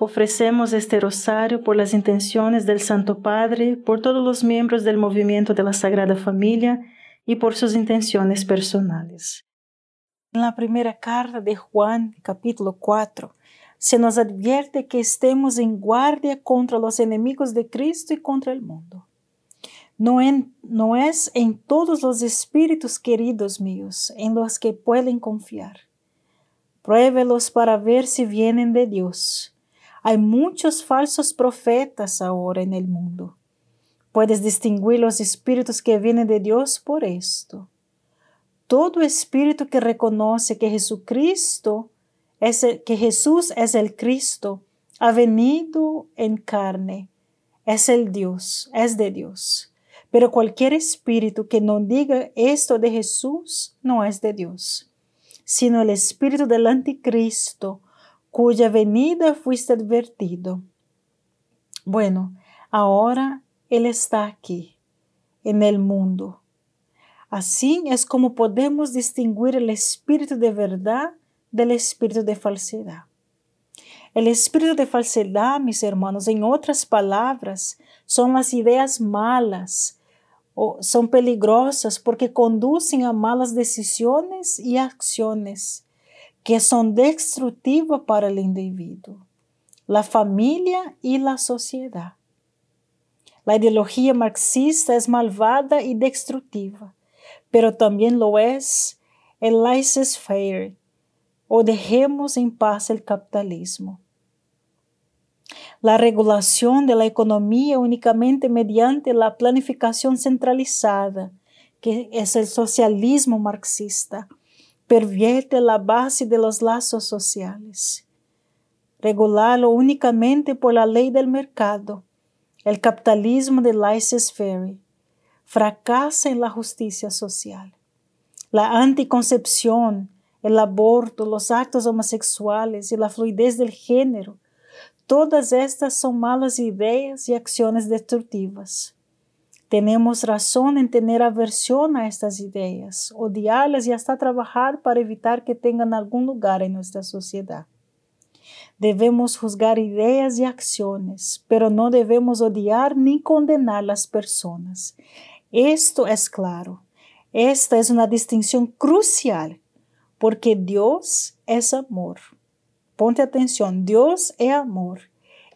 Ofrecemos este rosario por las intenciones del Santo Padre, por todos los miembros del Movimiento de la Sagrada Familia y por sus intenciones personales. En la primera carta de Juan, capítulo 4, se nos advierte que estemos en guardia contra los enemigos de Cristo y contra el mundo. No es en todos los espíritus queridos míos en los que pueden confiar. Pruébelos para ver si vienen de Dios. Hay muchos falsos profetas ahora en el mundo. Puedes distinguir los espíritus que vienen de Dios por esto. Todo espíritu que reconoce que Jesús es el Cristo, ha venido en carne, es de Dios. Pero cualquier espíritu que no diga esto de Jesús no es de Dios, sino el espíritu del anticristo, cuya venida fuiste advertido. Bueno, ahora Él está aquí, en el mundo. Así es como podemos distinguir el espíritu de verdad del espíritu de falsedad. El espíritu de falsedad, mis hermanos, en otras palabras, son las ideas malas, o son peligrosas porque conducen a malas decisiones y acciones, que son destructivas para el individuo, la familia y la sociedad. La ideología marxista es malvada y destructiva, pero también lo es el laissez-faire, o dejemos en paz el capitalismo. La regulación de la economía únicamente mediante la planificación centralizada, que es el socialismo marxista, pervierte la base de los lazos sociales. Regularlo únicamente por la ley del mercado, el capitalismo de laissez-faire, fracasa en la justicia social. La anticoncepción, el aborto, los actos homosexuales y la fluidez del género, todas estas son malas ideas y acciones destructivas. Tenemos razón en tener aversión a estas ideas, odiarlas y hasta trabajar para evitar que tengan algún lugar en nuestra sociedad. Debemos juzgar ideas y acciones, pero no debemos odiar ni condenar a las personas. Esto es claro. Esta es una distinción crucial, porque Dios es amor. Ponte atención, Dios es amor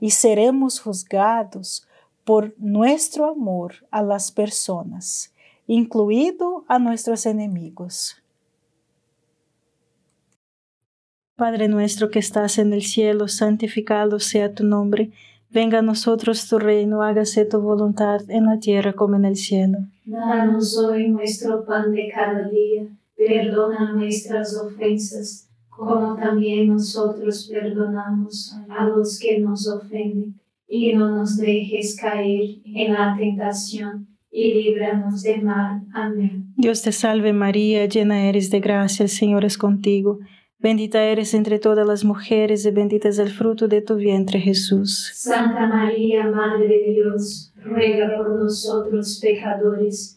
y seremos juzgados por nuestro amor a las personas, incluido a nuestros enemigos. Padre nuestro que estás en el cielo, santificado sea tu nombre. Venga a nosotros tu reino, hágase tu voluntad en la tierra como en el cielo. Danos hoy nuestro pan de cada día. Perdona nuestras ofensas, como también nosotros perdonamos a los que nos ofenden. Y no nos dejes caer en la tentación, y líbranos del mal. Amén. Dios te salve María, llena eres de gracia, el Señor es contigo. Bendita eres entre todas las mujeres, y bendito es el fruto de tu vientre, Jesús. Santa María, Madre de Dios, ruega por nosotros pecadores,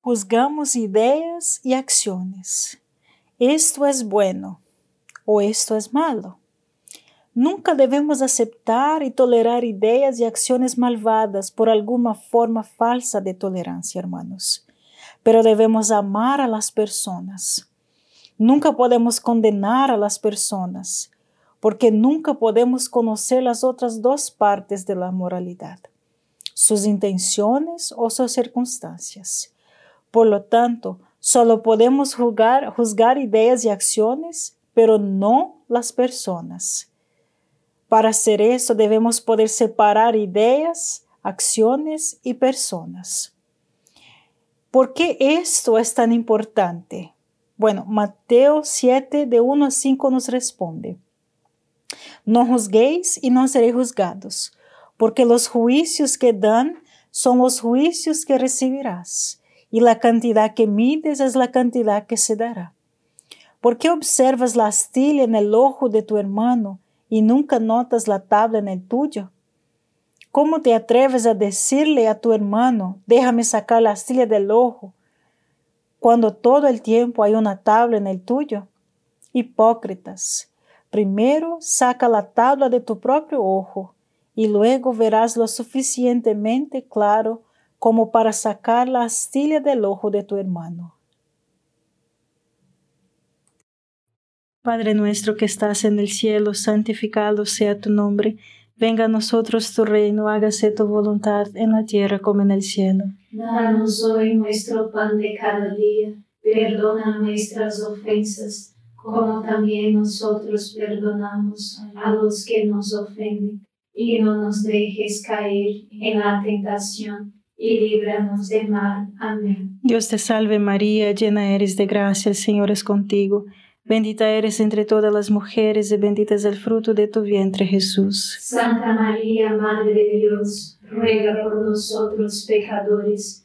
Juzgamos ideas y acciones. Esto es bueno o esto es malo. Nunca debemos aceptar y tolerar ideas y acciones malvadas por alguna forma falsa de tolerancia, hermanos. Pero debemos amar a las personas. Nunca podemos condenar a las personas, porque nunca podemos conocer las otras dos partes de la moralidad, sus intenciones o sus circunstancias. Por lo tanto, solo podemos juzgar ideas y acciones, pero no las personas. Para hacer eso, debemos poder separar ideas, acciones y personas. ¿Por qué esto es tan importante? Bueno, Mateo 7, de 1 a 5 nos responde: No juzguéis y no seréis juzgados, porque los juicios que dan son los juicios que recibirás. Y la cantidad que mides es la cantidad que se dará. ¿Por qué observas la astilla en el ojo de tu hermano y nunca notas la tabla en el tuyo? ¿Cómo te atreves a decirle a tu hermano, déjame sacar la astilla del ojo, cuando todo el tiempo hay una tabla en el tuyo? Hipócritas, primero saca la tabla de tu propio ojo y luego verás lo suficientemente claro como para sacar la astilla del ojo de tu hermano. Padre nuestro que estás en el cielo, santificado sea tu nombre. Venga a nosotros tu reino, hágase tu voluntad en la tierra como en el cielo. Danos hoy nuestro pan de cada día. Perdona nuestras ofensas, como también nosotros perdonamos a los que nos ofenden. Y no nos dejes caer en la tentación, y líbranos del mal. Amén. Dios te salve María, llena eres de gracia, el Señor es contigo. Bendita eres entre todas las mujeres y bendito es el fruto de tu vientre Jesús. Santa María, Madre de Dios, ruega por nosotros pecadores,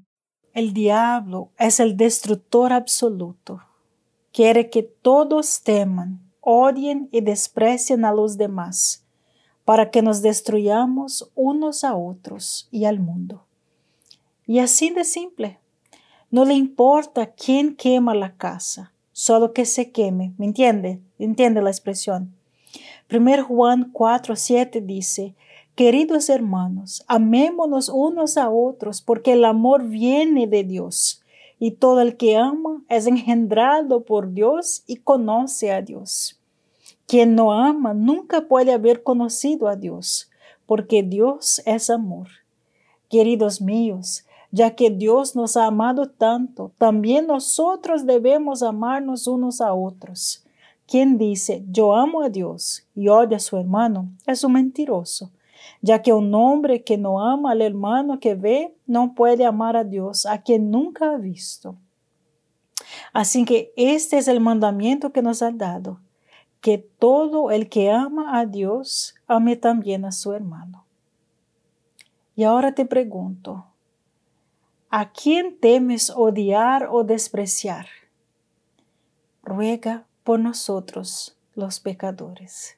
El diablo es el destructor absoluto. Quiere que todos teman, odien y desprecien a los demás, para que nos destruyamos unos a otros y al mundo. Y así de simple. No le importa quién quema la casa, solo que se queme. ¿Me entiende? ¿Entiende la expresión? 1 Juan 4:7 dice, queridos hermanos, amémonos unos a otros, porque el amor viene de Dios, y todo el que ama es engendrado por Dios y conoce a Dios. Quien no ama nunca puede haber conocido a Dios, porque Dios es amor. Queridos míos, ya que Dios nos ha amado tanto, también nosotros debemos amarnos unos a otros. Quien dice, yo amo a Dios y odia a su hermano, es un mentiroso, ya que un hombre que no ama al hermano que ve, no puede amar a Dios, a quien nunca ha visto. Así que este es el mandamiento que nos ha dado, que todo el que ama a Dios, ame también a su hermano. Y ahora te pregunto, ¿a quién temes odiar o despreciar? Ruega por nosotros, los pecadores.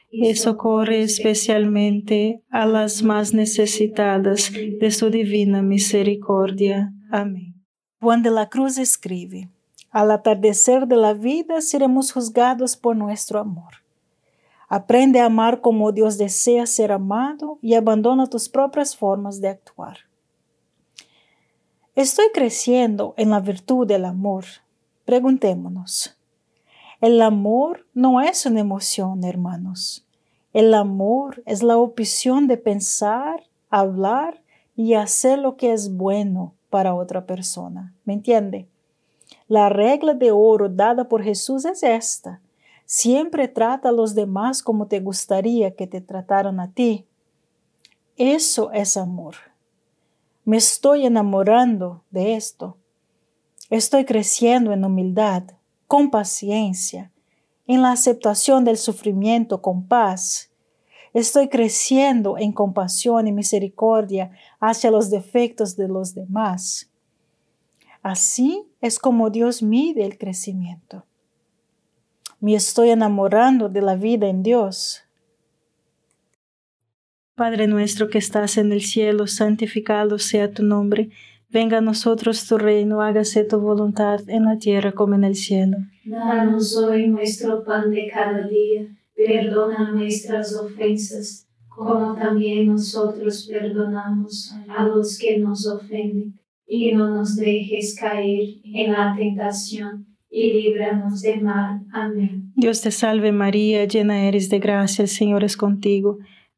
y socorre especialmente a las más necesitadas de su divina misericordia. Amén. Juan de la Cruz escribe: al atardecer de la vida seremos juzgados por nuestro amor. Aprende a amar como Dios desea ser amado y abandona tus propias formas de actuar. Estoy creciendo en la virtud del amor. Preguntémonos. El amor no es una emoción, hermanos. El amor es la opción de pensar, hablar y hacer lo que es bueno para otra persona. ¿Me entiende? La regla de oro dada por Jesús es esta: siempre trata a los demás como te gustaría que te trataran a ti. Eso es amor. Me estoy enamorando de esto. Estoy creciendo en humildad, con paciencia, en la aceptación del sufrimiento con paz. Estoy creciendo en compasión y misericordia hacia los defectos de los demás. Así es como Dios mide el crecimiento. Me estoy enamorando de la vida en Dios. Padre nuestro que estás en el cielo, santificado sea tu nombre. Venga a nosotros tu reino, hágase tu voluntad en la tierra como en el cielo. Danos hoy nuestro pan de cada día, perdona nuestras ofensas, como también nosotros perdonamos a los que nos ofenden. Y no nos dejes caer en la tentación, y líbranos del mal. Amén. Dios te salve María, llena eres de gracia, el Señor es contigo.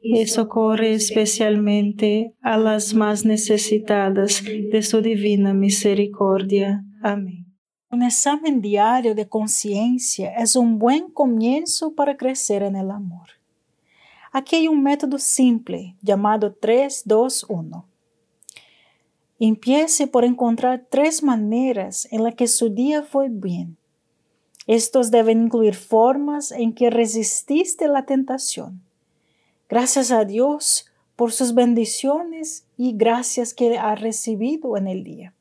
y socorre especialmente a las más necesitadas de su divina misericordia. Amén. Un examen diario de conciencia es un buen comienzo para crecer en el amor. Aquí hay un método simple llamado 3-2-1. Empiece por encontrar 3 maneras en las que su día fue bien. Estos deben incluir formas en que resististe la tentación. Gracias a Dios por sus bendiciones y gracias que ha recibido en el día.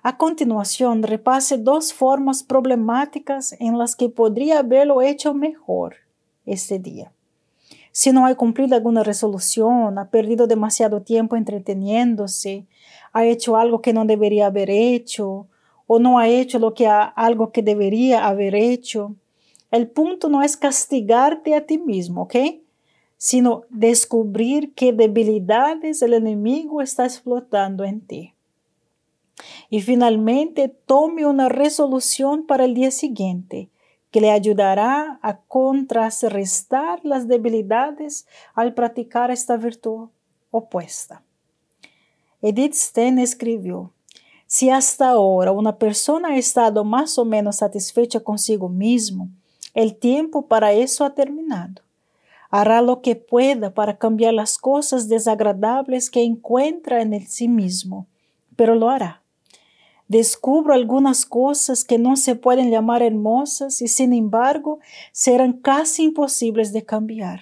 A continuación, repase 2 formas problemáticas en las que podría haberlo hecho mejor este día. Si no ha cumplido alguna resolución, ha perdido demasiado tiempo entreteniéndose, ha hecho algo que no debería haber hecho, o no ha hecho algo que debería haber hecho. El punto no es castigarte a ti mismo, ¿ok? Sino descubrir qué debilidades el enemigo está explotando en ti. Y finalmente, tome una resolución para el día siguiente que le ayudará a contrarrestar las debilidades al practicar esta virtud opuesta. Edith Stein escribió: si hasta ahora una persona ha estado más o menos satisfecha consigo mismo, el tiempo para eso ha terminado. Hará lo que pueda para cambiar las cosas desagradables que encuentra en el sí mismo, pero lo hará. Descubro algunas cosas que no se pueden llamar hermosas y sin embargo serán casi imposibles de cambiar.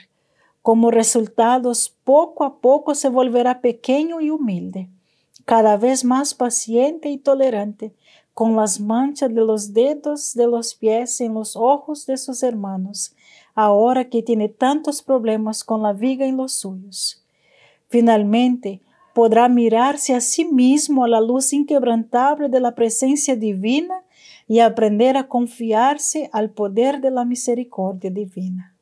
Como resultados, poco a poco se volverá pequeño y humilde, cada vez más paciente y tolerante, con las manchas de los dedos de los pies en los ojos de sus hermanos, ahora que tiene tantos problemas con la viga en los suyos. Finalmente, podrá mirarse a sí mismo a la luz inquebrantable de la presencia divina y aprender a confiarse al poder de la misericordia divina.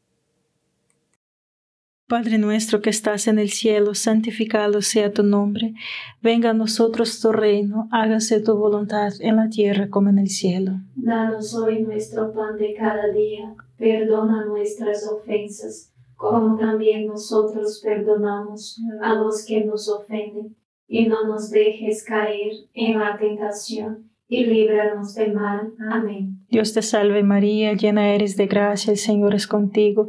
Padre nuestro que estás en el cielo, santificado sea tu nombre. Venga a nosotros tu reino, hágase tu voluntad en la tierra como en el cielo. Danos hoy nuestro pan de cada día, perdona nuestras ofensas, como también nosotros perdonamos a los que nos ofenden, y no nos dejes caer en la tentación, y líbranos del mal. Amén. Dios te salve María, llena eres de gracia, el Señor es contigo.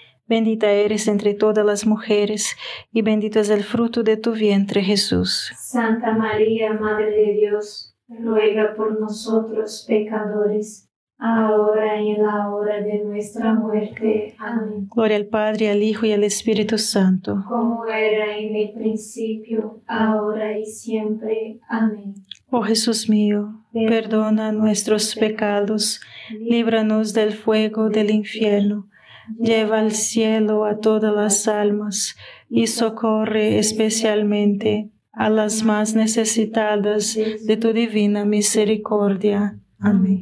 Bendita eres entre todas las mujeres, y bendito es el fruto de tu vientre, Jesús. Santa María, Madre de Dios, ruega por nosotros pecadores, ahora y en la hora de nuestra muerte. Amén. Gloria al Padre, al Hijo y al Espíritu Santo. Como era en el principio, ahora y siempre. Amén. Oh Jesús mío, perdona nuestros pecados, líbranos del fuego del infierno. Lleva al cielo a todas las almas y socorre especialmente a las más necesitadas de tu divina misericordia. Amén.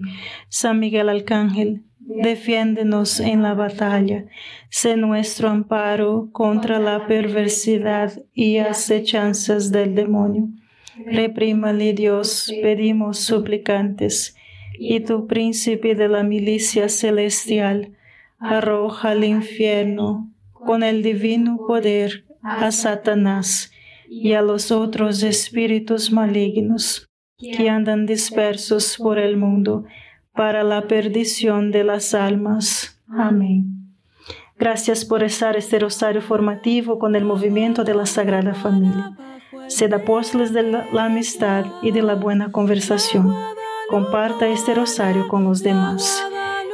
San Miguel Arcángel, defiéndenos en la batalla. Sé nuestro amparo contra la perversidad y acechanzas del demonio. Reprímale, Dios, pedimos suplicantes, y tu príncipe de la milicia celestial arroja al infierno con el divino poder a Satanás y a los otros espíritus malignos que andan dispersos por el mundo para la perdición de las almas. Amén. Gracias por estar este rosario formativo con el Movimiento de la Sagrada Familia. Sed apóstoles de la amistad y de la buena conversación. Comparta este rosario con los demás.